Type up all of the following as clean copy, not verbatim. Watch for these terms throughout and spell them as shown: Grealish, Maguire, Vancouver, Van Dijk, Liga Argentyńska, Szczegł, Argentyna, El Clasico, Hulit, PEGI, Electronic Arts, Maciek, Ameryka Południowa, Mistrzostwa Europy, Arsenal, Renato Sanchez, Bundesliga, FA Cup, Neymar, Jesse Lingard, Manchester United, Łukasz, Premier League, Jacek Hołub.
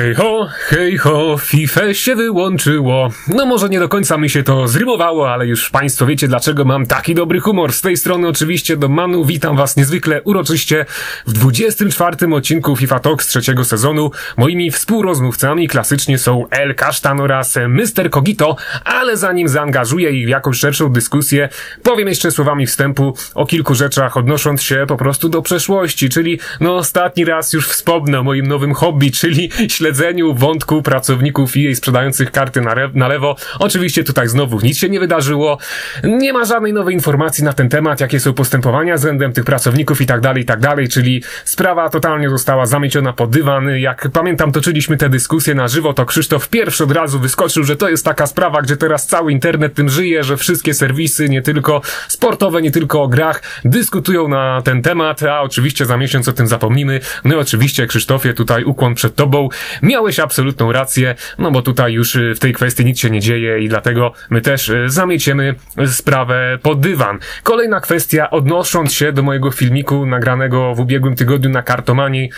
Hej ho, FIFA się wyłączyło. No może nie do końca mi się to zrymowało, ale już Państwo wiecie, dlaczego mam taki dobry humor. Z tej strony oczywiście do Manu, witam Was niezwykle uroczyście w 24. odcinku FIFA Talks trzeciego sezonu. Moimi współrozmówcami klasycznie są El Kasztan oraz Mr. Cogito, ale zanim zaangażuję ich w jakąś szerszą dyskusję, powiem jeszcze słowami wstępu o kilku rzeczach, odnosząc się po prostu do przeszłości, czyli ostatni raz już wspomnę o moim nowym hobby, czyli śledzeniu wątku pracowników EA sprzedających karty na lewo. Oczywiście tutaj znowu nic się nie wydarzyło. Nie ma żadnej nowej informacji na ten temat, jakie są postępowania względem tych pracowników i tak dalej, czyli sprawa totalnie została zamieciona pod dywan. Jak pamiętam, toczyliśmy tę dyskusję na żywo, to Krzysztof pierwszy od razu wyskoczył, że to jest taka sprawa, gdzie teraz cały internet tym żyje, że wszystkie serwisy, nie tylko sportowe, nie tylko o grach, dyskutują na ten temat, a oczywiście za miesiąc o tym zapomnimy. No i oczywiście, Krzysztofie, tutaj ukłon przed tobą. Miałeś absolutną rację, bo tutaj już w tej kwestii nic się nie dzieje i dlatego my też zamieciemy sprawę pod dywan. Kolejna kwestia, odnosząc się do mojego filmiku nagranego w ubiegłym tygodniu na Kartomani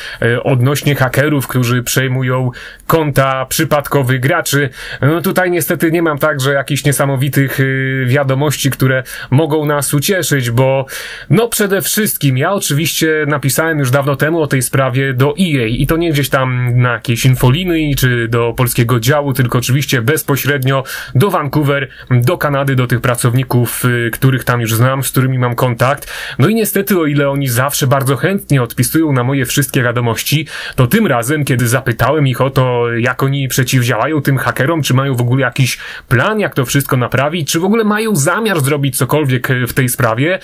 odnośnie hakerów, którzy przejmują konta przypadkowych graczy. Tutaj niestety nie mam także jakichś niesamowitych wiadomości, które mogą nas ucieszyć, bo przede wszystkim ja oczywiście napisałem już dawno temu o tej sprawie do EA i to nie gdzieś tam na jakieś infoliny czy do polskiego działu, tylko oczywiście bezpośrednio do Vancouver, do Kanady, do tych pracowników, których tam już znam, z którymi mam kontakt. I niestety, o ile oni zawsze bardzo chętnie odpisują na moje wszystkie wiadomości, to tym razem, kiedy zapytałem ich o to, jak oni przeciwdziałają tym hakerom, czy mają w ogóle jakiś plan, jak to wszystko naprawić, czy w ogóle mają zamiar zrobić cokolwiek w tej sprawie,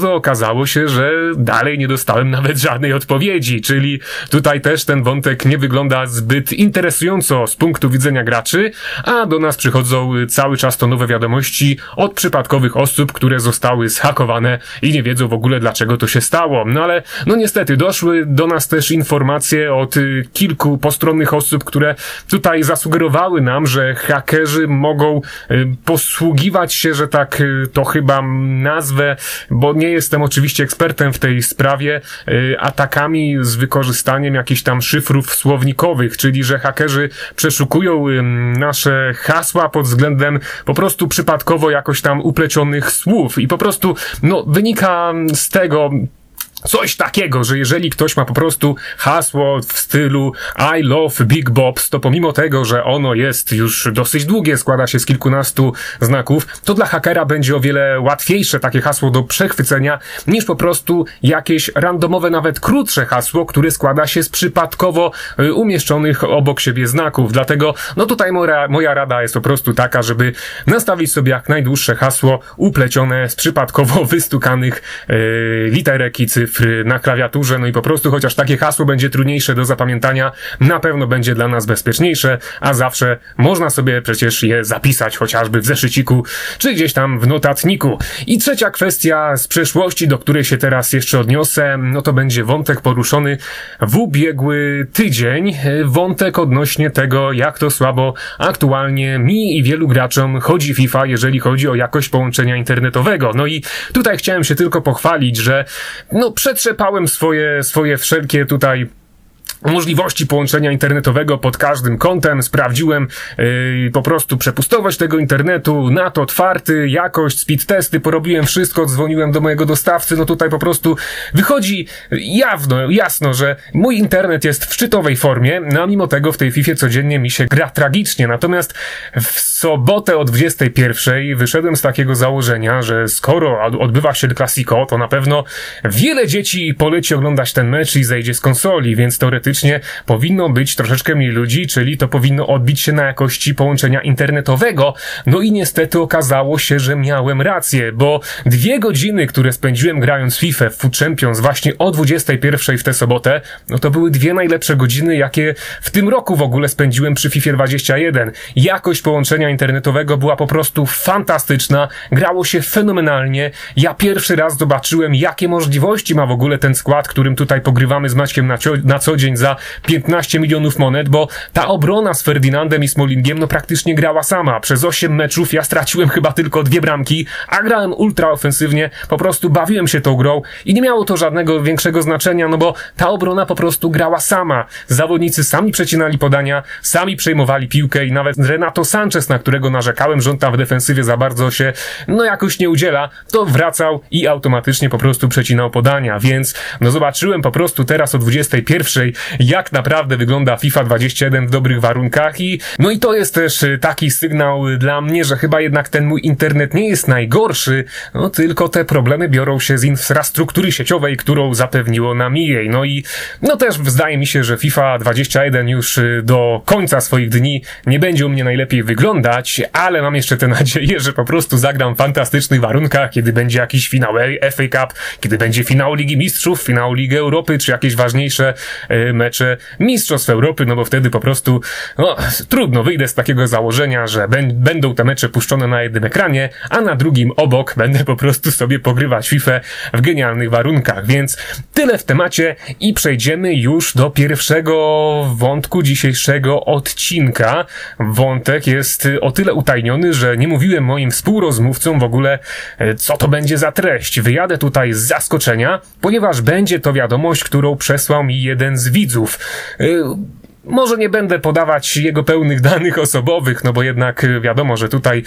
to okazało się, że dalej nie dostałem nawet żadnej odpowiedzi, czyli tutaj też ten wątek nie wygląda zbyt interesująco z punktu widzenia graczy, a do nas przychodzą cały czas to nowe wiadomości od przypadkowych osób, które zostały zhakowane i nie wiedzą w ogóle, dlaczego to się stało. Ale niestety doszły do nas też informacje od kilku postronnych osób, które tutaj zasugerowały nam, że hakerzy mogą posługiwać się, że tak to chyba nazwę, bo nie jestem oczywiście ekspertem w tej sprawie, atakami z wykorzystaniem jakichś tam szyfrów słownikowych, czyli że hakerzy przeszukują nasze hasła pod względem po prostu przypadkowo jakoś tam uplecionych słów i po prostu wynika z tego coś takiego, że jeżeli ktoś ma po prostu hasło w stylu I love Big Bobs, to pomimo tego, że ono jest już dosyć długie, składa się z kilkunastu znaków, to dla hakera będzie o wiele łatwiejsze takie hasło do przechwycenia niż po prostu jakieś randomowe, nawet krótsze hasło, które składa się z przypadkowo umieszczonych obok siebie znaków. Dlatego tutaj moja rada jest po prostu taka, żeby nastawić sobie jak najdłuższe hasło uplecione z przypadkowo wystukanych literek i cyfr na klawiaturze, i po prostu chociaż takie hasło będzie trudniejsze do zapamiętania, na pewno będzie dla nas bezpieczniejsze, a zawsze można sobie przecież je zapisać chociażby w zeszyciku, czy gdzieś tam w notatniku. I trzecia kwestia z przeszłości, do której się teraz jeszcze odniosę, to będzie wątek poruszony w ubiegły tydzień, wątek odnośnie tego, jak to słabo aktualnie mi i wielu graczom chodzi FIFA, jeżeli chodzi o jakość połączenia internetowego. I tutaj chciałem się tylko pochwalić, że przetrzepałem swoje wszelkie tutaj możliwości połączenia internetowego pod każdym kątem, sprawdziłem po prostu przepustowość tego internetu, NAT otwarty, jakość, speed testy, porobiłem wszystko, dzwoniłem do mojego dostawcy, tutaj po prostu wychodzi jasno, że mój internet jest w szczytowej formie, a mimo tego w tej FIFA codziennie mi się gra tragicznie. Natomiast w sobotę o 21:00 wyszedłem z takiego założenia, że skoro odbywa się El Clasico, to na pewno wiele dzieci poleci oglądać ten mecz i zejdzie z konsoli, więc teoretycznie powinno być troszeczkę mniej ludzi, czyli to powinno odbić się na jakości połączenia internetowego. I niestety okazało się, że miałem rację, bo 2 godziny, które spędziłem grając FIFA w FUT Champions właśnie o 21:00 w tę sobotę, to były 2 najlepsze godziny, jakie w tym roku w ogóle spędziłem przy FIFA 21. Jakość połączenia internetowego była po prostu fantastyczna, grało się fenomenalnie. Ja pierwszy raz zobaczyłem, jakie możliwości ma w ogóle ten skład, którym tutaj pogrywamy z Maćkiem na co dzień Ferdinand za 15 milionów monet, bo ta obrona z Ferdinandem i Smolingiem no praktycznie grała sama. Przez 8 meczów ja straciłem chyba tylko 2 bramki, a grałem ultra ofensywnie, po prostu bawiłem się tą grą i nie miało to żadnego większego znaczenia, no bo ta obrona po prostu grała sama. Zawodnicy sami przecinali podania, sami przejmowali piłkę i nawet Renato Sanchez, na którego narzekałem, że on tam w defensywie za bardzo się jakoś nie udziela, to wracał i automatycznie po prostu przecinał podania, więc no zobaczyłem po prostu teraz o 21:00 jak naprawdę wygląda FIFA 21 w dobrych warunkach i no i to jest też taki sygnał dla mnie, że chyba jednak ten mój internet nie jest najgorszy, no tylko te problemy biorą się z infrastruktury sieciowej, którą zapewniło nam EA. No i no też zdaje mi się, że FIFA 21 już do końca swoich dni nie będzie u mnie najlepiej wyglądać, ale mam jeszcze tę nadzieję, że po prostu zagram w fantastycznych warunkach, kiedy będzie jakiś finał FA Cup, kiedy będzie finał Ligi Mistrzów, finał Ligi Europy, czy jakieś ważniejsze mecze Mistrzostw Europy, no bo wtedy po prostu trudno wyjdę z takiego założenia, że będą te mecze puszczone na jednym ekranie, a na drugim obok będę po prostu sobie pogrywać FIFA w genialnych warunkach, więc tyle w temacie i przejdziemy już do pierwszego wątku dzisiejszego odcinka. Wątek jest o tyle utajniony, że nie mówiłem moim współrozmówcom w ogóle, co to będzie za treść. Wyjadę tutaj z zaskoczenia, ponieważ będzie to wiadomość, którą przesłał mi jeden z widzów. Może nie będę podawać jego pełnych danych osobowych, no bo jednak wiadomo, że tutaj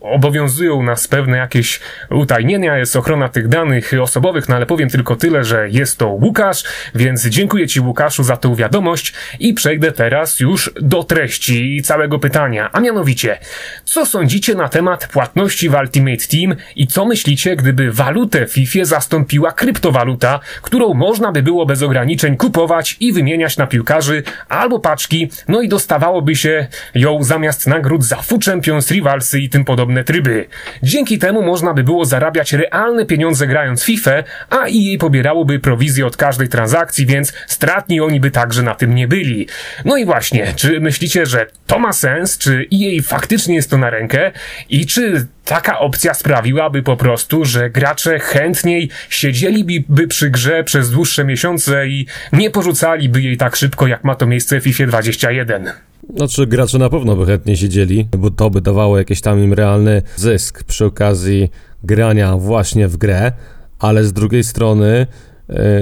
obowiązują nas pewne jakieś utajnienia, jest ochrona tych danych osobowych, no ale powiem tylko tyle, że jest to Łukasz, więc dziękuję Ci, Łukaszu, za tą wiadomość i przejdę teraz już do treści całego pytania, a mianowicie, co sądzicie na temat płatności w Ultimate Team i co myślicie, gdyby walutę w FIFA zastąpiła kryptowaluta, którą można by było bez ograniczeń kupować i wymieniać na piłkarzy albo paczki, no i dostawałoby się ją zamiast nagród za FUT Champions, Rivalsy i tym podobne tryby. Dzięki temu można by było zarabiać realne pieniądze grając FIFA, a EA pobierałoby prowizję od każdej transakcji, więc stratni oni by także na tym nie byli. No i właśnie, czy myślicie, że to ma sens, czy EA faktycznie jest to na rękę i czy taka opcja sprawiłaby po prostu, że gracze chętniej siedzieliby przy grze przez dłuższe miesiące i nie porzucaliby jej tak szybko, jak ma to miejsce w FIFA 21. Znaczy gracze na pewno by chętnie siedzieli, bo to by dawało jakiś tam im realny zysk przy okazji grania właśnie w grę, ale z drugiej strony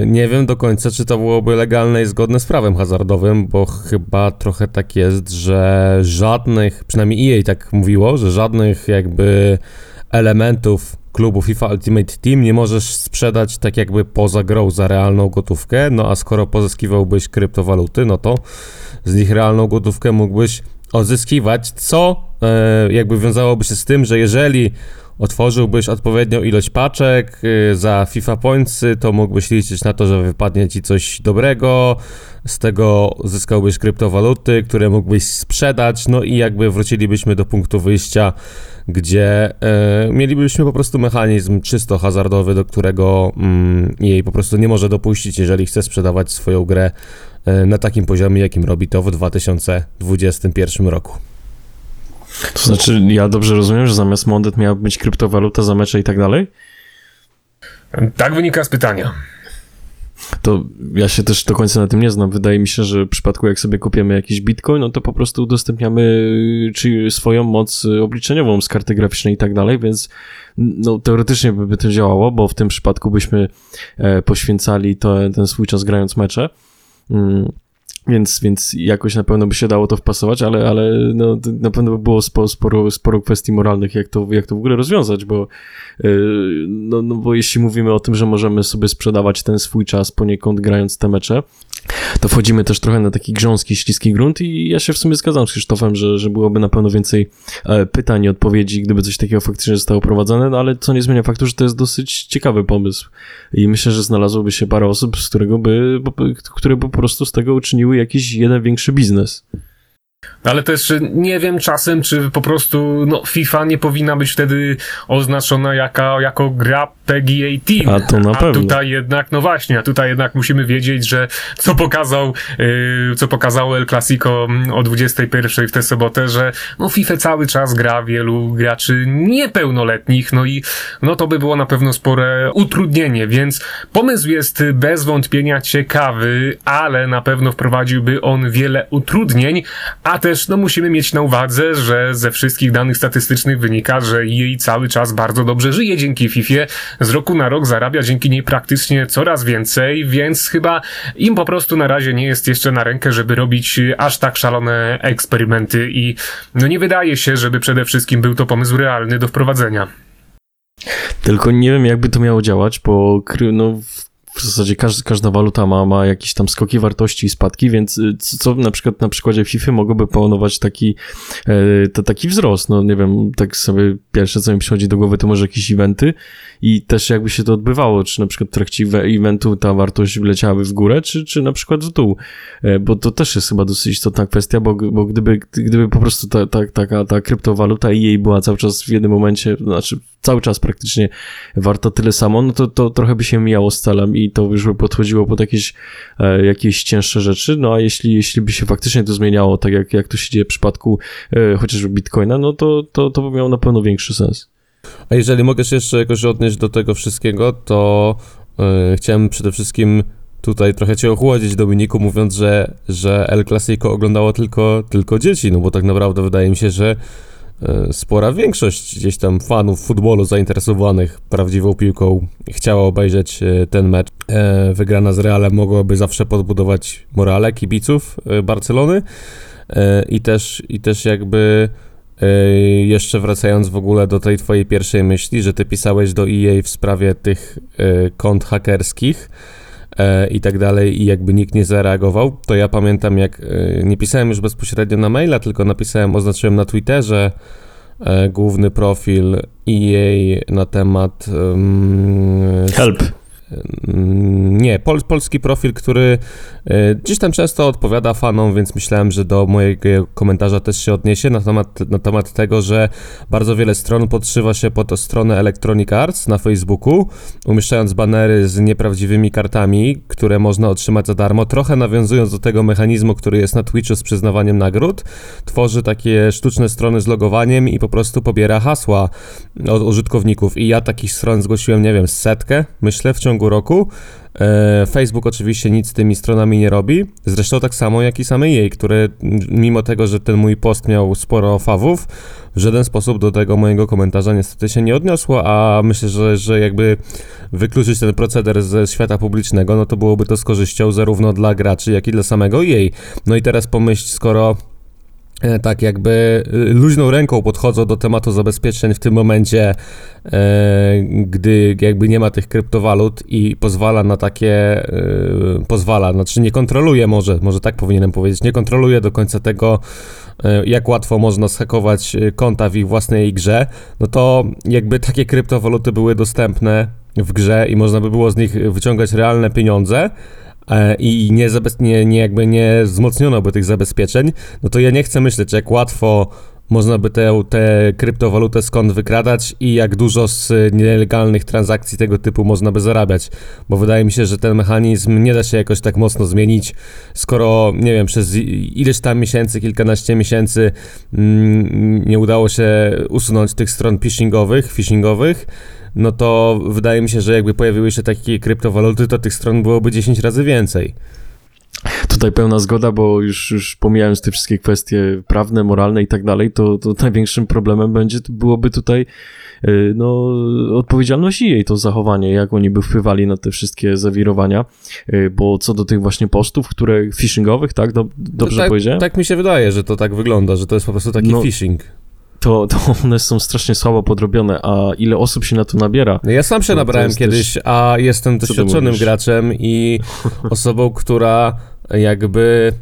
nie wiem do końca, czy to byłoby legalne i zgodne z prawem hazardowym, bo chyba trochę tak jest, że żadnych, przynajmniej EA tak mówiło, że żadnych jakby elementów klubu FIFA Ultimate Team nie możesz sprzedać tak jakby poza grą za realną gotówkę, no a skoro pozyskiwałbyś kryptowaluty, no to z nich realną gotówkę mógłbyś odzyskiwać, co jakby wiązałoby się z tym, że jeżeli otworzyłbyś odpowiednią ilość paczek za FIFA Points, to mógłbyś liczyć na to, że wypadnie ci coś dobrego, z tego zyskałbyś kryptowaluty, które mógłbyś sprzedać, no i jakby wrócilibyśmy do punktu wyjścia, gdzie mielibyśmy po prostu mechanizm czysto hazardowy, do którego jej po prostu nie może dopuścić, jeżeli chce sprzedawać swoją grę na takim poziomie, jakim robi to w 2021 roku. To znaczy, ja dobrze rozumiem, że zamiast monet miałaby być kryptowaluta za mecze i tak dalej? Tak wynika z pytania. To ja się też do końca na tym nie znam. Wydaje mi się, że w przypadku jak sobie kupiemy jakiś bitcoin, no to po prostu udostępniamy swoją moc obliczeniową z karty graficznej i tak dalej, więc no teoretycznie by to działało, bo w tym przypadku byśmy poświęcali ten swój czas grając mecze. Więc jakoś na pewno by się dało to wpasować, ale no, na pewno by było sporo kwestii moralnych, jak to w ogóle rozwiązać, bo bo jeśli mówimy o tym, że możemy sobie sprzedawać ten swój czas poniekąd grając te mecze, to wchodzimy też trochę na taki grząski, śliski grunt i ja się w sumie zgadzam z Krzysztofem, że byłoby na pewno więcej pytań i odpowiedzi, gdyby coś takiego faktycznie zostało prowadzone, no ale co nie zmienia faktu, że to jest dosyć ciekawy pomysł i myślę, że znalazłoby się parę osób, które by po prostu z tego uczyniły jakiś jeden większy biznes. Ale też nie wiem czasem, czy po prostu FIFA nie powinna być wtedy oznaczona jako gra PEGI 18. A to na pewno. A tutaj jednak musimy wiedzieć, że co pokazało El Clasico o 21 w tę sobotę, że FIFA cały czas gra wielu graczy niepełnoletnich, i to by było na pewno spore utrudnienie, więc pomysł jest bez wątpienia ciekawy, ale na pewno wprowadziłby on wiele utrudnień, a też musimy mieć na uwadze, że ze wszystkich danych statystycznych wynika, że EA cały czas bardzo dobrze żyje dzięki FIFA. Z roku na rok zarabia dzięki niej praktycznie coraz więcej, więc chyba im po prostu na razie nie jest jeszcze na rękę, żeby robić aż tak szalone eksperymenty i nie wydaje się, żeby przede wszystkim był to pomysł realny do wprowadzenia. Tylko nie wiem, jakby to miało działać, bo w zasadzie każda waluta ma jakieś tam skoki wartości i spadki, więc co na przykład na przykładzie FIFA mogłoby planować taki wzrost, nie wiem, tak sobie pierwsze co mi przychodzi do głowy to może jakieś eventy i też jakby się to odbywało, czy na przykład w trakcie eventu ta wartość leciałaby w górę, czy na przykład w dół, bo to też jest chyba dosyć istotna kwestia, bo gdyby po prostu taka kryptowaluta i jej była cały czas w jednym momencie, cały czas praktycznie warta tyle samo, to trochę by się mijało z celem i to już by podchodziło pod jakieś cięższe rzeczy, a jeśli by się faktycznie to zmieniało, tak jak to się dzieje w przypadku chociażby Bitcoina, to by miało na pewno większy sens. A jeżeli mogę się jeszcze jakoś odnieść do tego wszystkiego, to chciałem przede wszystkim tutaj trochę cię ochłodzić, Dominiku, mówiąc, że El Clasico oglądało tylko dzieci, bo tak naprawdę wydaje mi się, że spora większość gdzieś tam fanów futbolu zainteresowanych prawdziwą piłką chciała obejrzeć ten mecz. Wygrana z Realem mogłaby zawsze podbudować morale kibiców Barcelony i też jakby jeszcze wracając w ogóle do tej twojej pierwszej myśli, że ty pisałeś do EA w sprawie tych kont hakerskich i tak dalej i jakby nikt nie zareagował, to ja pamiętam jak nie pisałem już bezpośrednio na maila, tylko oznaczyłem na Twitterze główny profil EA na temat... Help. Nie, polski profil, który gdzieś tam często odpowiada fanom, więc myślałem, że do mojego komentarza też się odniesie na temat tego, że bardzo wiele stron podszywa się pod stronę Electronic Arts na Facebooku, umieszczając banery z nieprawdziwymi kartami, które można otrzymać za darmo, trochę nawiązując do tego mechanizmu, który jest na Twitchu z przyznawaniem nagród, tworzy takie sztuczne strony z logowaniem i po prostu pobiera hasła od użytkowników i ja takich stron zgłosiłem, nie wiem, 100, myślę, w ciągu roku. Facebook oczywiście nic z tymi stronami nie robi, zresztą tak samo jak i same jej, które mimo tego, że ten mój post miał sporo fawów, w żaden sposób do tego mojego komentarza niestety się nie odniosło, a myślę, że jakby wykluczyć ten proceder ze świata publicznego, to byłoby to z korzyścią zarówno dla graczy, jak i dla samego jej. I teraz pomyśl, skoro tak jakby luźną ręką podchodzą do tematu zabezpieczeń w tym momencie, gdy jakby nie ma tych kryptowalut i nie kontroluje, może tak powinienem powiedzieć, nie kontroluje do końca tego, jak łatwo można zhakować konta w ich własnej grze, to jakby takie kryptowaluty były dostępne w grze i można by było z nich wyciągać realne pieniądze, i nie wzmocniono by tych zabezpieczeń, to ja nie chcę myśleć, jak łatwo można by tę kryptowalutę skąd wykradać i jak dużo z nielegalnych transakcji tego typu można by zarabiać, bo wydaje mi się, że ten mechanizm nie da się jakoś tak mocno zmienić, skoro, nie wiem, przez ileś tam miesięcy, kilkanaście miesięcy nie udało się usunąć tych stron phishingowych, to wydaje mi się, że jakby pojawiły się takie kryptowaluty, to tych stron byłoby 10 razy więcej. Tutaj pełna zgoda, bo już pomijając te wszystkie kwestie prawne, moralne i tak dalej, to największym problemem byłoby tutaj odpowiedzialność jej, to zachowanie, jak oni by wpływali na te wszystkie zawirowania, bo co do tych właśnie postów, które phishingowych, tak? Dobrze tak, powiedziałem? Tak mi się wydaje, że to tak wygląda, że to jest po prostu taki phishing. To one są strasznie słabo podrobione, a ile osób się na to nabiera? Ja sam się nabrałem kiedyś, a jestem doświadczonym graczem i osobą, która jakby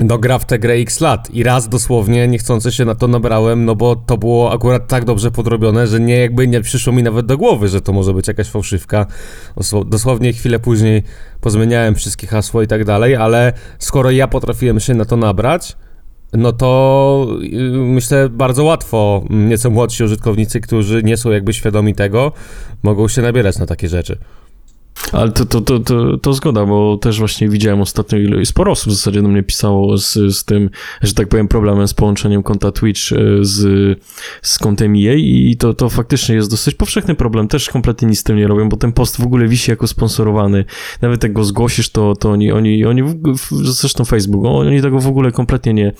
gra w tę grę x lat i raz dosłownie niechcący się na to nabrałem, bo to było akurat tak dobrze podrobione, że nie przyszło mi nawet do głowy, że to może być jakaś fałszywka. Dosłownie chwilę później pozmieniałem wszystkie hasła i tak dalej, ale skoro ja potrafiłem się na to nabrać, no to myślę bardzo łatwo nieco młodsi użytkownicy, którzy nie są jakby świadomi tego, mogą się nabierać na takie rzeczy. Ale to zgoda, bo też właśnie widziałem ostatnio i sporo osób w zasadzie do mnie pisało z tym, że tak powiem, problemem z połączeniem konta Twitch z kontem EA i to faktycznie jest dosyć powszechny problem, też kompletnie nic z tym nie robią, bo ten post w ogóle wisi jako sponsorowany, nawet jak go zgłosisz, to oni zresztą Facebook, oni tego w ogóle kompletnie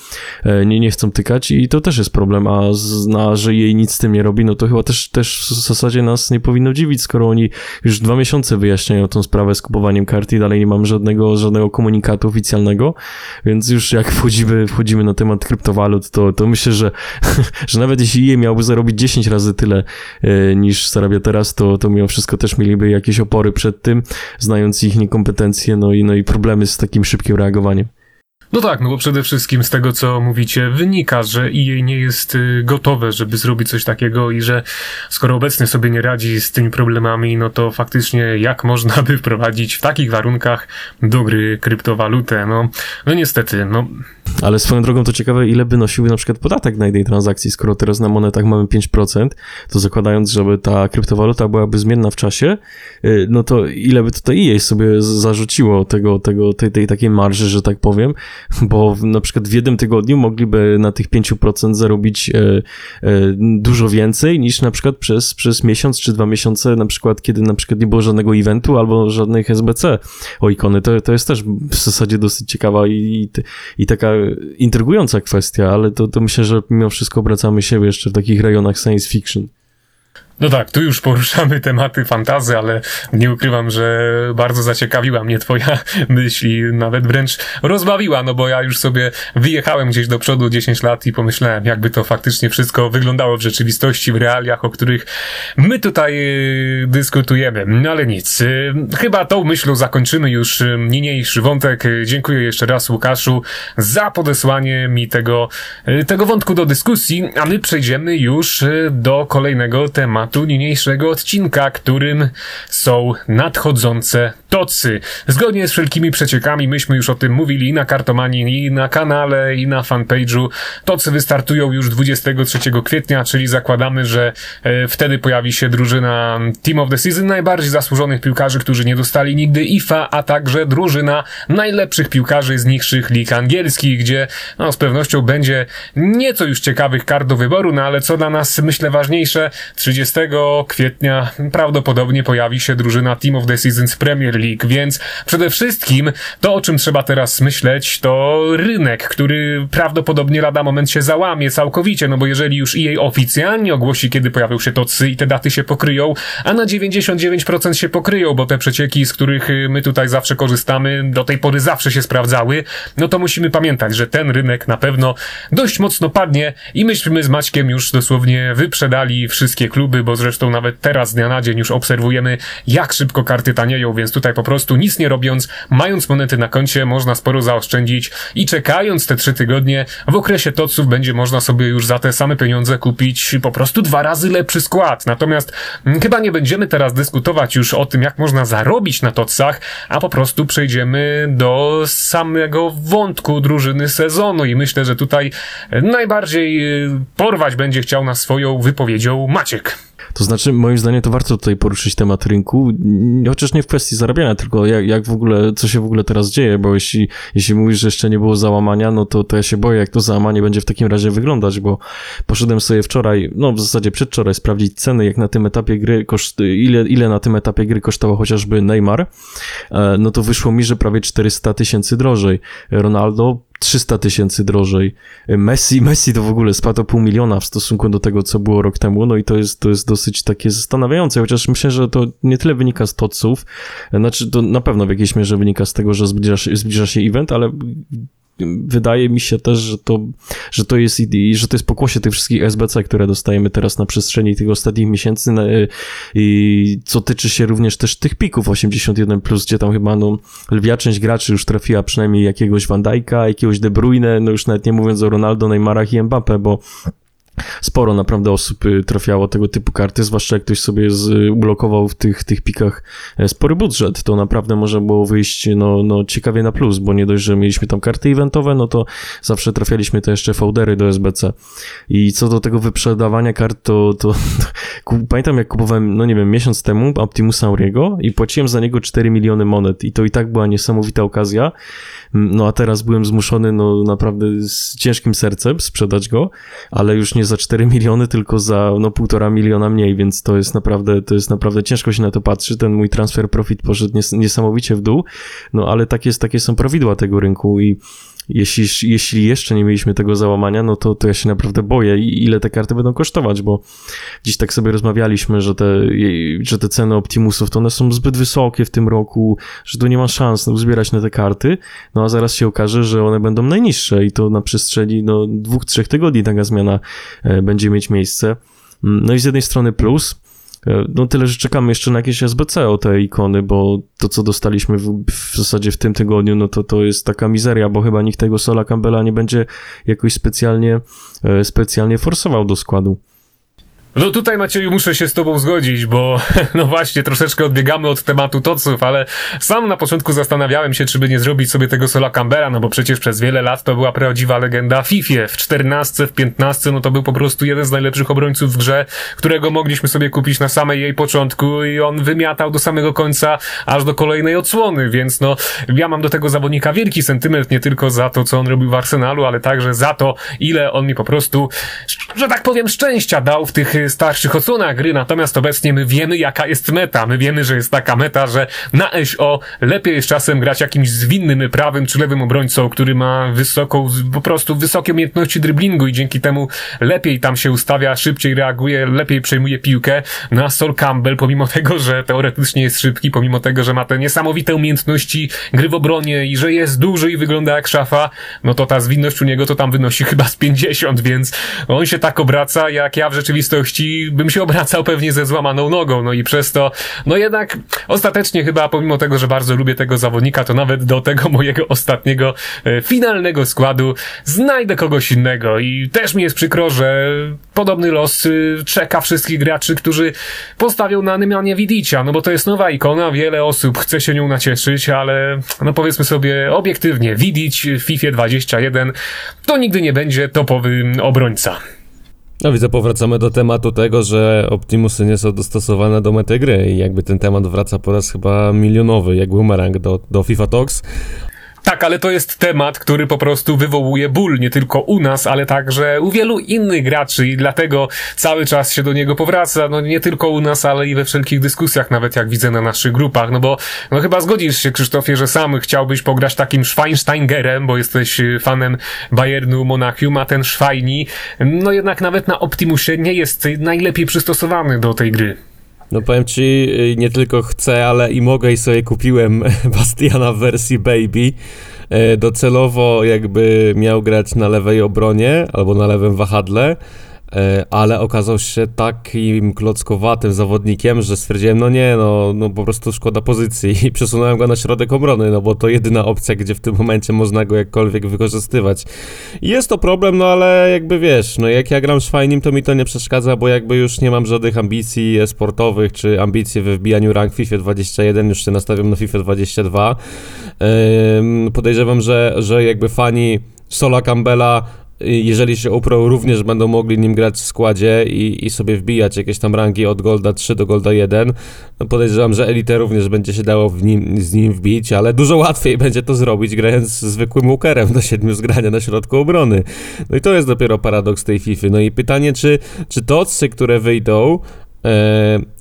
nie chcą tykać i to też jest problem, a że EA nic z tym nie robi, no to chyba też w zasadzie nas nie powinno dziwić, skoro oni już 2 miesiące wyjaśniają tą sprawę z kupowaniem kart i dalej nie mam żadnego komunikatu oficjalnego, więc już jak wchodzimy na temat kryptowalut, to myślę, że nawet jeśli EA miałby zarobić 10 razy tyle niż zarabia teraz, to mimo wszystko też mieliby jakieś opory przed tym, znając ich niekompetencje, no i problemy z takim szybkim reagowaniem. No tak, no bo przede wszystkim z tego, co mówicie, wynika, że EA nie jest gotowe, żeby zrobić coś takiego i że skoro obecnie sobie nie radzi z tymi problemami, no to faktycznie jak można by wprowadzić w takich warunkach do gry kryptowalutę, no niestety, no. Ale swoją drogą to ciekawe, ile by nosiłby na przykład podatek na jednej transakcji, skoro teraz na monetach mamy 5%, to zakładając, żeby ta kryptowaluta byłaby zmienna w czasie, no to ile by tutaj EA sobie zarzuciło tej takiej marży, że tak powiem, bo na przykład w jednym tygodniu mogliby na tych 5% zarobić dużo więcej niż na przykład przez miesiąc czy 2 miesiące, na przykład kiedy na przykład nie było żadnego eventu albo żadnych SBC o ikony. To jest też w zasadzie dosyć ciekawa i taka intrygująca kwestia, ale to myślę, że mimo wszystko obracamy się jeszcze w takich rejonach science fiction. No tak, tu już poruszamy tematy fantazy, ale nie ukrywam, że bardzo zaciekawiła mnie twoja myśl i nawet wręcz rozbawiła, no bo ja już sobie wyjechałem gdzieś do przodu 10 lat i pomyślałem, jakby to faktycznie wszystko wyglądało w rzeczywistości, w realiach, o których my tutaj dyskutujemy. No ale nic, chyba tą myślą zakończymy już niniejszy wątek. Dziękuję jeszcze raz, Łukaszu, za podesłanie mi tego wątku do dyskusji, a my przejdziemy już do kolejnego tematu niniejszego odcinka, którym są nadchodzące tocy. Zgodnie z wszelkimi przeciekami, myśmy już o tym mówili i na Kartomanii, i na kanale, i na fanpage'u. Tocy wystartują już 23 kwietnia, czyli zakładamy, że wtedy pojawi się drużyna Team of the Season, najbardziej zasłużonych piłkarzy, którzy nie dostali nigdy IFA, a także drużyna najlepszych piłkarzy z niższych lig angielskich, gdzie z pewnością będzie nieco już ciekawych kart do wyboru, no ale co dla nas, myślę, ważniejsze, 30 kwietnia prawdopodobnie pojawi się drużyna Team of the Season z Premier League, więc przede wszystkim to, o czym trzeba teraz myśleć, to rynek, który prawdopodobnie lada moment się załamie całkowicie, no bo jeżeli już EA oficjalnie ogłosi, kiedy pojawią się tocy i te daty się pokryją, a na 99% się pokryją, bo te przecieki, z których my tutaj zawsze korzystamy, do tej pory zawsze się sprawdzały, no to musimy pamiętać, że ten rynek na pewno dość mocno padnie i myśmy z Maćkiem już dosłownie wyprzedali wszystkie kluby, bo zresztą nawet teraz z dnia na dzień już obserwujemy, jak szybko karty tanieją, więc tutaj po prostu nic nie robiąc, mając monety na koncie, można sporo zaoszczędzić i czekając te 3 tygodnie, w okresie toców będzie można sobie już za te same pieniądze kupić po prostu 2 razy lepszy skład. Natomiast chyba nie będziemy teraz dyskutować już o tym, jak można zarobić na totsach, a po prostu przejdziemy do samego wątku drużyny sezonu i myślę, że tutaj najbardziej porwać będzie chciał nas swoją wypowiedzią Maciek. To znaczy, moim zdaniem to warto tutaj poruszyć temat rynku, chociaż nie w kwestii zarabiania, tylko jak w ogóle, co się w ogóle teraz dzieje, bo jeśli mówisz, że jeszcze nie było załamania, no to ja się boję, jak to załamanie będzie w takim razie wyglądać, bo poszedłem sobie wczoraj, w zasadzie przedwczoraj, sprawdzić ceny, jak na tym etapie gry ile na tym etapie gry kosztował chociażby Neymar, no to wyszło mi, że prawie 400 tysięcy drożej. Ronaldo 300 tysięcy drożej. Messi to w ogóle spadł o 0,5 miliona w stosunku do tego, co było rok temu, no i to jest dosyć takie zastanawiające, chociaż myślę, że to nie tyle wynika z totsów, znaczy to na pewno w jakiejś mierze wynika z tego, że zbliża się event, ale wydaje mi się też, że to jest pokłosie tych wszystkich SBC, które dostajemy teraz na przestrzeni tych ostatnich miesięcy i co tyczy się również też tych pików 81+, gdzie tam chyba lwia część graczy już trafiła, przynajmniej jakiegoś Van Dijk'a, jakiegoś De Bruyne, już nawet nie mówiąc o Ronaldo, Neymarach i Mbappé, bo Sporo naprawdę osób trafiało tego typu karty, zwłaszcza jak ktoś sobie ublokował w tych pikach spory budżet, to naprawdę można było wyjść no ciekawie na plus, bo nie dość, że mieliśmy tam karty eventowe, no to zawsze trafialiśmy to jeszcze foldery do SBC. I co do tego wyprzedawania kart, to pamiętam jak kupowałem, no nie wiem, miesiąc temu Optimusa Auriego i płaciłem za niego 4 miliony monet i to i tak była niesamowita okazja, no a teraz byłem zmuszony, no naprawdę z ciężkim sercem sprzedać go, ale już nie za 4 miliony, tylko za 1,5 miliona mniej, więc to jest naprawdę ciężko się na to patrzy. Ten mój transfer profit poszedł niesamowicie w dół, no ale takie są prawidła tego rynku i jeśli jeszcze nie mieliśmy tego załamania, no to ja się naprawdę boję, ile te karty będą kosztować, bo dziś tak sobie rozmawialiśmy, że te ceny Optimusów, to one są zbyt wysokie w tym roku, że tu nie ma szans uzbierać na te karty, no a zaraz się okaże, że one będą najniższe i to na przestrzeni 2-3 tygodni taka zmiana będzie mieć miejsce. No i z jednej strony plus, no tyle, że czekamy jeszcze na jakieś SBC o te ikony, bo to, co dostaliśmy w zasadzie w tym tygodniu, no to jest taka mizeria, bo chyba nikt tego Sola Campbella nie będzie jakoś specjalnie forsował do składu. No tutaj, Macieju, muszę się z tobą zgodzić, bo no właśnie, troszeczkę odbiegamy od tematu toców, ale sam na początku zastanawiałem się, czy by nie zrobić sobie tego Sola Campbella, no bo przecież przez wiele lat to była prawdziwa legenda w Fifie. W 14, w 15, no to był po prostu jeden z najlepszych obrońców w grze, którego mogliśmy sobie kupić na samej jej początku i on wymiatał do samego końca, aż do kolejnej odsłony, więc no ja mam do tego zawodnika wielki sentyment, nie tylko za to, co on robił w Arsenalu, ale także za to, ile on mi po prostu, że tak powiem, szczęścia dał w tych starszych odsłonach gry, natomiast obecnie my wiemy, jaka jest meta. My wiemy, że jest taka meta, że na SO lepiej jest czasem grać jakimś zwinnym prawym czy lewym obrońcą, który ma wysokie umiejętności driblingu i dzięki temu lepiej tam się ustawia, szybciej reaguje, lepiej przejmuje piłkę. No a Sol Campbell, pomimo tego, że teoretycznie jest szybki, pomimo tego, że ma te niesamowite umiejętności gry w obronie i że jest duży i wygląda jak szafa, no to ta zwinność u niego to tam wynosi chyba z 50, więc on się tak obraca, jak ja w rzeczywistości bym się obracał pewnie ze złamaną nogą, no i przez to, no jednak ostatecznie chyba, pomimo tego, że bardzo lubię tego zawodnika, to nawet do tego mojego ostatniego, finalnego składu znajdę kogoś innego i też mi jest przykro, że podobny los czeka wszystkich graczy, którzy postawią na Nemanie Vidicia, no bo to jest nowa ikona, wiele osób chce się nią nacieszyć, ale no powiedzmy sobie obiektywnie, Vidić w FIFA 21 to nigdy nie będzie topowy obrońca. No widzę, powracamy do tematu tego, że Optimusy nie są dostosowane do mety gry i jakby ten temat wraca po raz chyba milionowy, jak bumerang do FIFA Talks. Tak, ale to jest temat, który po prostu wywołuje ból nie tylko u nas, ale także u wielu innych graczy i dlatego cały czas się do niego powraca, no nie tylko u nas, ale i we wszelkich dyskusjach, nawet jak widzę na naszych grupach, no bo no chyba zgodzisz się, Krzysztofie, że sam chciałbyś pograć takim Schweinsteigerem, bo jesteś fanem Bayernu Monachium, a ten Schweini, no jednak nawet na Optimusie nie jest najlepiej przystosowany do tej gry. No powiem ci, nie tylko chcę, ale i mogę i sobie kupiłem Bastiana w wersji Baby. Docelowo jakby miał grać na lewej obronie albo na lewym wahadle, ale okazał się takim klockowatym zawodnikiem, że stwierdziłem, no po prostu szkoda pozycji i przesunąłem go na środek obrony, no bo to jedyna opcja, gdzie w tym momencie można go jakkolwiek wykorzystywać. Jest to problem, no ale jakby wiesz, no jak ja gram z Schweinim, to mi to nie przeszkadza, bo jakby już nie mam żadnych ambicji sportowych, czy ambicji we wbijaniu rank w FIFA 21, już się nastawiam na FIFA 22. Podejrzewam, że jakby fani Sola Campbella, jeżeli się uprą, również będą mogli nim grać w składzie i sobie wbijać jakieś tam rangi od Golda 3 do Golda 1. Podejrzewam, że Elite również będzie się dało z nim wbić, ale dużo łatwiej będzie to zrobić, grając zwykłym Łukerem do 7 zgrania na środku obrony. No i to jest dopiero paradoks tej FIFA. No i pytanie, czy tocy, które wyjdą,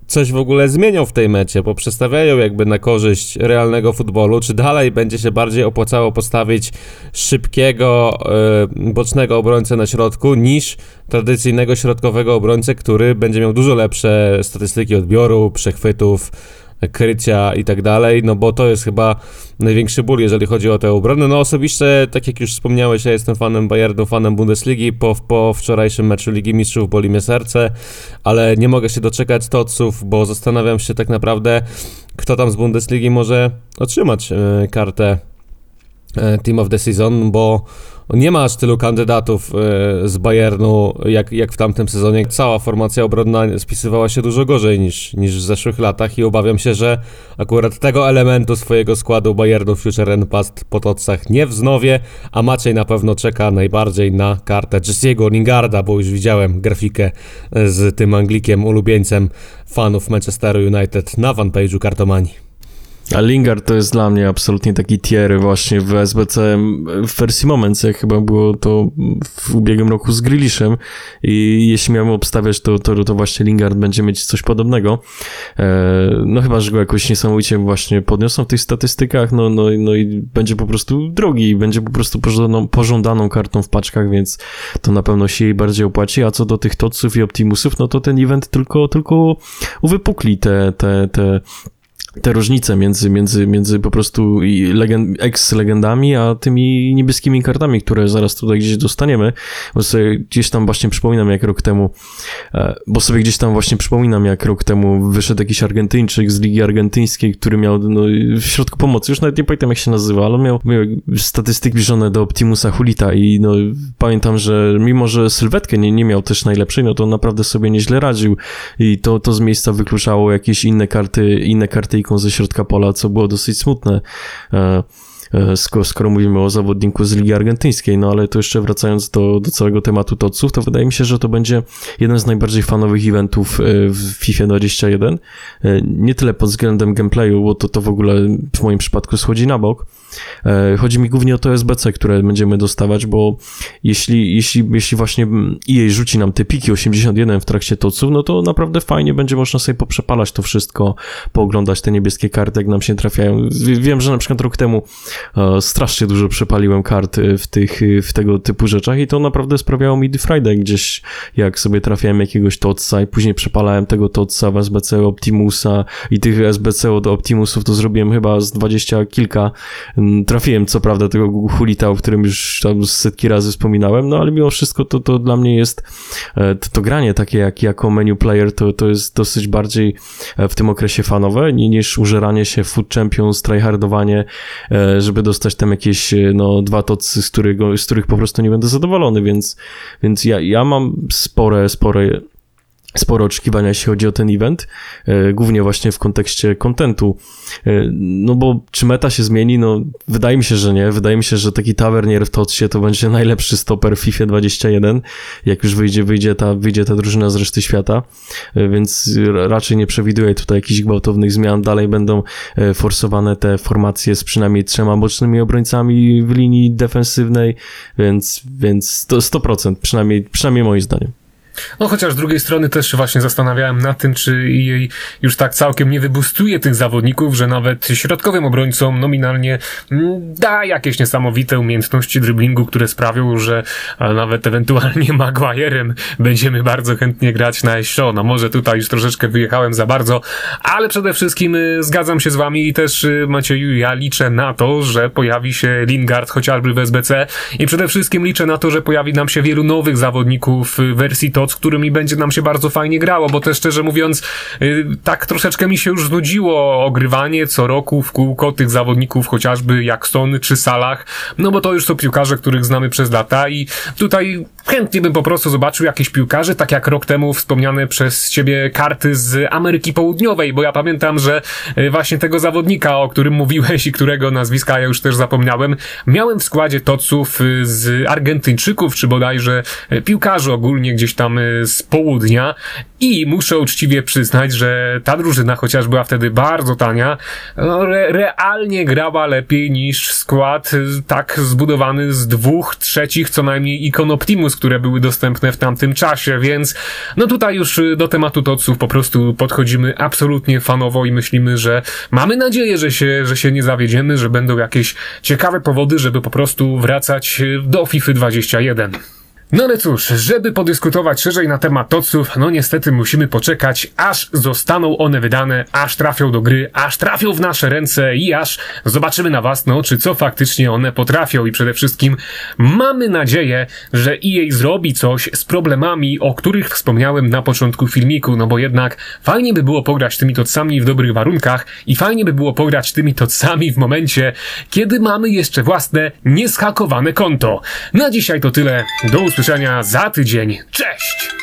coś w ogóle zmienią w tej mecie, bo przestawiają jakby na korzyść realnego futbolu, czy dalej będzie się bardziej opłacało postawić szybkiego, bocznego obrońcę na środku niż tradycyjnego środkowego obrońcę, który będzie miał dużo lepsze statystyki odbioru, przechwytów, krycia i tak dalej, no bo to jest chyba największy ból, jeżeli chodzi o tę obronę. No osobiście, tak jak już wspomniałeś, ja jestem fanem Bayernu, fanem Bundesligi po wczorajszym meczu Ligi Mistrzów boli mnie serce, ale nie mogę się doczekać toców, bo zastanawiam się tak naprawdę, kto tam z Bundesligi może otrzymać kartę Team of the Season, bo nie ma aż tylu kandydatów z Bayernu jak w tamtym sezonie. Cała formacja obronna spisywała się dużo gorzej niż w zeszłych latach i obawiam się, że akurat tego elementu swojego składu Bayernu Future and Past po Totcach nie wznowię, a Maciej na pewno czeka najbardziej na kartę Jesse'ego Lingarda, bo już widziałem grafikę z tym Anglikiem, ulubieńcem fanów Manchesteru United na fanpage'u Kartomani. A Lingard to jest dla mnie absolutnie taki tier właśnie w SBC w wersji Moments, jak chyba było to w ubiegłym roku z Grealishem, i jeśli miałem obstawiać, to właśnie Lingard będzie mieć coś podobnego. No chyba, że go jakoś niesamowicie właśnie podniosą w tych statystykach, no i będzie po prostu drogi i będzie po prostu pożądaną kartą w paczkach, więc to na pewno się jej bardziej opłaci. A co do tych Totsów i Optimusów, no to ten event tylko uwypukli te różnice między po prostu ex-legendami, a tymi niebieskimi kartami, które zaraz tutaj gdzieś dostaniemy, bo sobie gdzieś tam właśnie przypominam, jak rok temu, wyszedł jakiś Argentyńczyk z Ligi Argentyńskiej, który miał w środku pomocy, już nawet nie pamiętam, jak się nazywa, ale miał statystyki zbliżone do Optimusa Hulita i pamiętam, że mimo, że sylwetkę nie miał też najlepszej, no to naprawdę sobie nieźle radził i to z miejsca wykluczało jakieś inne karty ze środka pola, co było dosyć smutne, skoro mówimy o zawodniku z Ligi Argentyńskiej, no ale to jeszcze wracając do całego tematu Totsów, to wydaje mi się, że to będzie jeden z najbardziej fanowych eventów w FIFA 21, nie tyle pod względem gameplayu, bo to w ogóle w moim przypadku schodzi na bok, chodzi mi głównie o to SBC, które będziemy dostawać, bo jeśli właśnie EA rzuci nam te piki 81 w trakcie Totsów, no to naprawdę fajnie będzie można sobie poprzepalać to wszystko, pooglądać te niebieskie karty, jak nam się trafiają. Wiem, że na przykład rok temu strasznie dużo przepaliłem kart w tego typu rzeczach i to naprawdę sprawiało mi Friday gdzieś, jak sobie trafiałem jakiegoś Totsa i później przepalałem tego Totsa w SBC Optimusa i tych SBC od Optimusów to zrobiłem chyba z 20 kilka. Trafiłem co prawda tego Hulita, o którym już tam setki razy wspominałem, no ale mimo wszystko to dla mnie jest to granie takie jako menu player, to jest dosyć bardziej w tym okresie fanowe niż użeranie się Food Champions, tryhardowanie, żeby dostać tam jakieś 2 totsy, z których po prostu nie będę zadowolony, więc ja mam spore oczekiwania, jeśli chodzi o ten event, głównie właśnie w kontekście kontentu, no bo czy meta się zmieni? No wydaje mi się, że nie, wydaje mi się, że taki tawernier w Totsie to będzie najlepszy stoper w FIFA 21, jak już wyjdzie ta drużyna z reszty świata, więc raczej nie przewiduję tutaj jakichś gwałtownych zmian, dalej będą forsowane te formacje z przynajmniej 3 bocznymi obrońcami w linii defensywnej, więc to 100%, przynajmniej moim zdaniem. No chociaż z drugiej strony też się właśnie zastanawiałem nad tym, czy jej już tak całkiem nie wybustuje tych zawodników, że nawet środkowym obrońcom nominalnie da jakieś niesamowite umiejętności driblingu, które sprawią, że nawet ewentualnie Maguirem będziemy bardzo chętnie grać na SO. No może tutaj już troszeczkę wyjechałem za bardzo, ale przede wszystkim zgadzam się z wami i też Macieju, ja liczę na to, że pojawi się Lingard chociażby w SBC i przede wszystkim liczę na to, że pojawi nam się wielu nowych zawodników w wersji to, z którymi będzie nam się bardzo fajnie grało, bo też szczerze mówiąc, tak troszeczkę mi się już znudziło ogrywanie co roku w kółko tych zawodników, chociażby jak Son czy Salah, no bo to już są piłkarze, których znamy przez lata i tutaj chętnie bym po prostu zobaczył jakichś piłkarzy, tak jak rok temu wspomniane przez ciebie karty z Ameryki Południowej, bo ja pamiętam, że właśnie tego zawodnika, o którym mówiłeś i którego nazwiska ja już też zapomniałem, miałem w składzie Totsów z Argentyńczyków, czy bodajże piłkarzy ogólnie gdzieś tam z południa i muszę uczciwie przyznać, że ta drużyna, chociaż była wtedy bardzo tania, realnie grała lepiej niż skład tak zbudowany z 2/3 co najmniej ikon Optimus, które były dostępne w tamtym czasie, więc no tutaj już do tematu Totsów po prostu podchodzimy absolutnie fanowo i myślimy, że mamy nadzieję, że się nie zawiedziemy, że będą jakieś ciekawe powody, żeby po prostu wracać do FIFA 21. No ale cóż, żeby podyskutować szerzej na temat toców, no niestety musimy poczekać, aż zostaną one wydane, aż trafią do gry, aż trafią w nasze ręce i aż zobaczymy na własne oczy, co faktycznie one potrafią. I przede wszystkim mamy nadzieję, że EA zrobi coś z problemami, o których wspomniałem na początku filmiku, no bo jednak fajnie by było pograć tymi tocami w dobrych warunkach i fajnie by było pograć tymi tocami w momencie, kiedy mamy jeszcze własne, nieschakowane konto. Na dzisiaj to tyle, do usłyszenia za tydzień, cześć!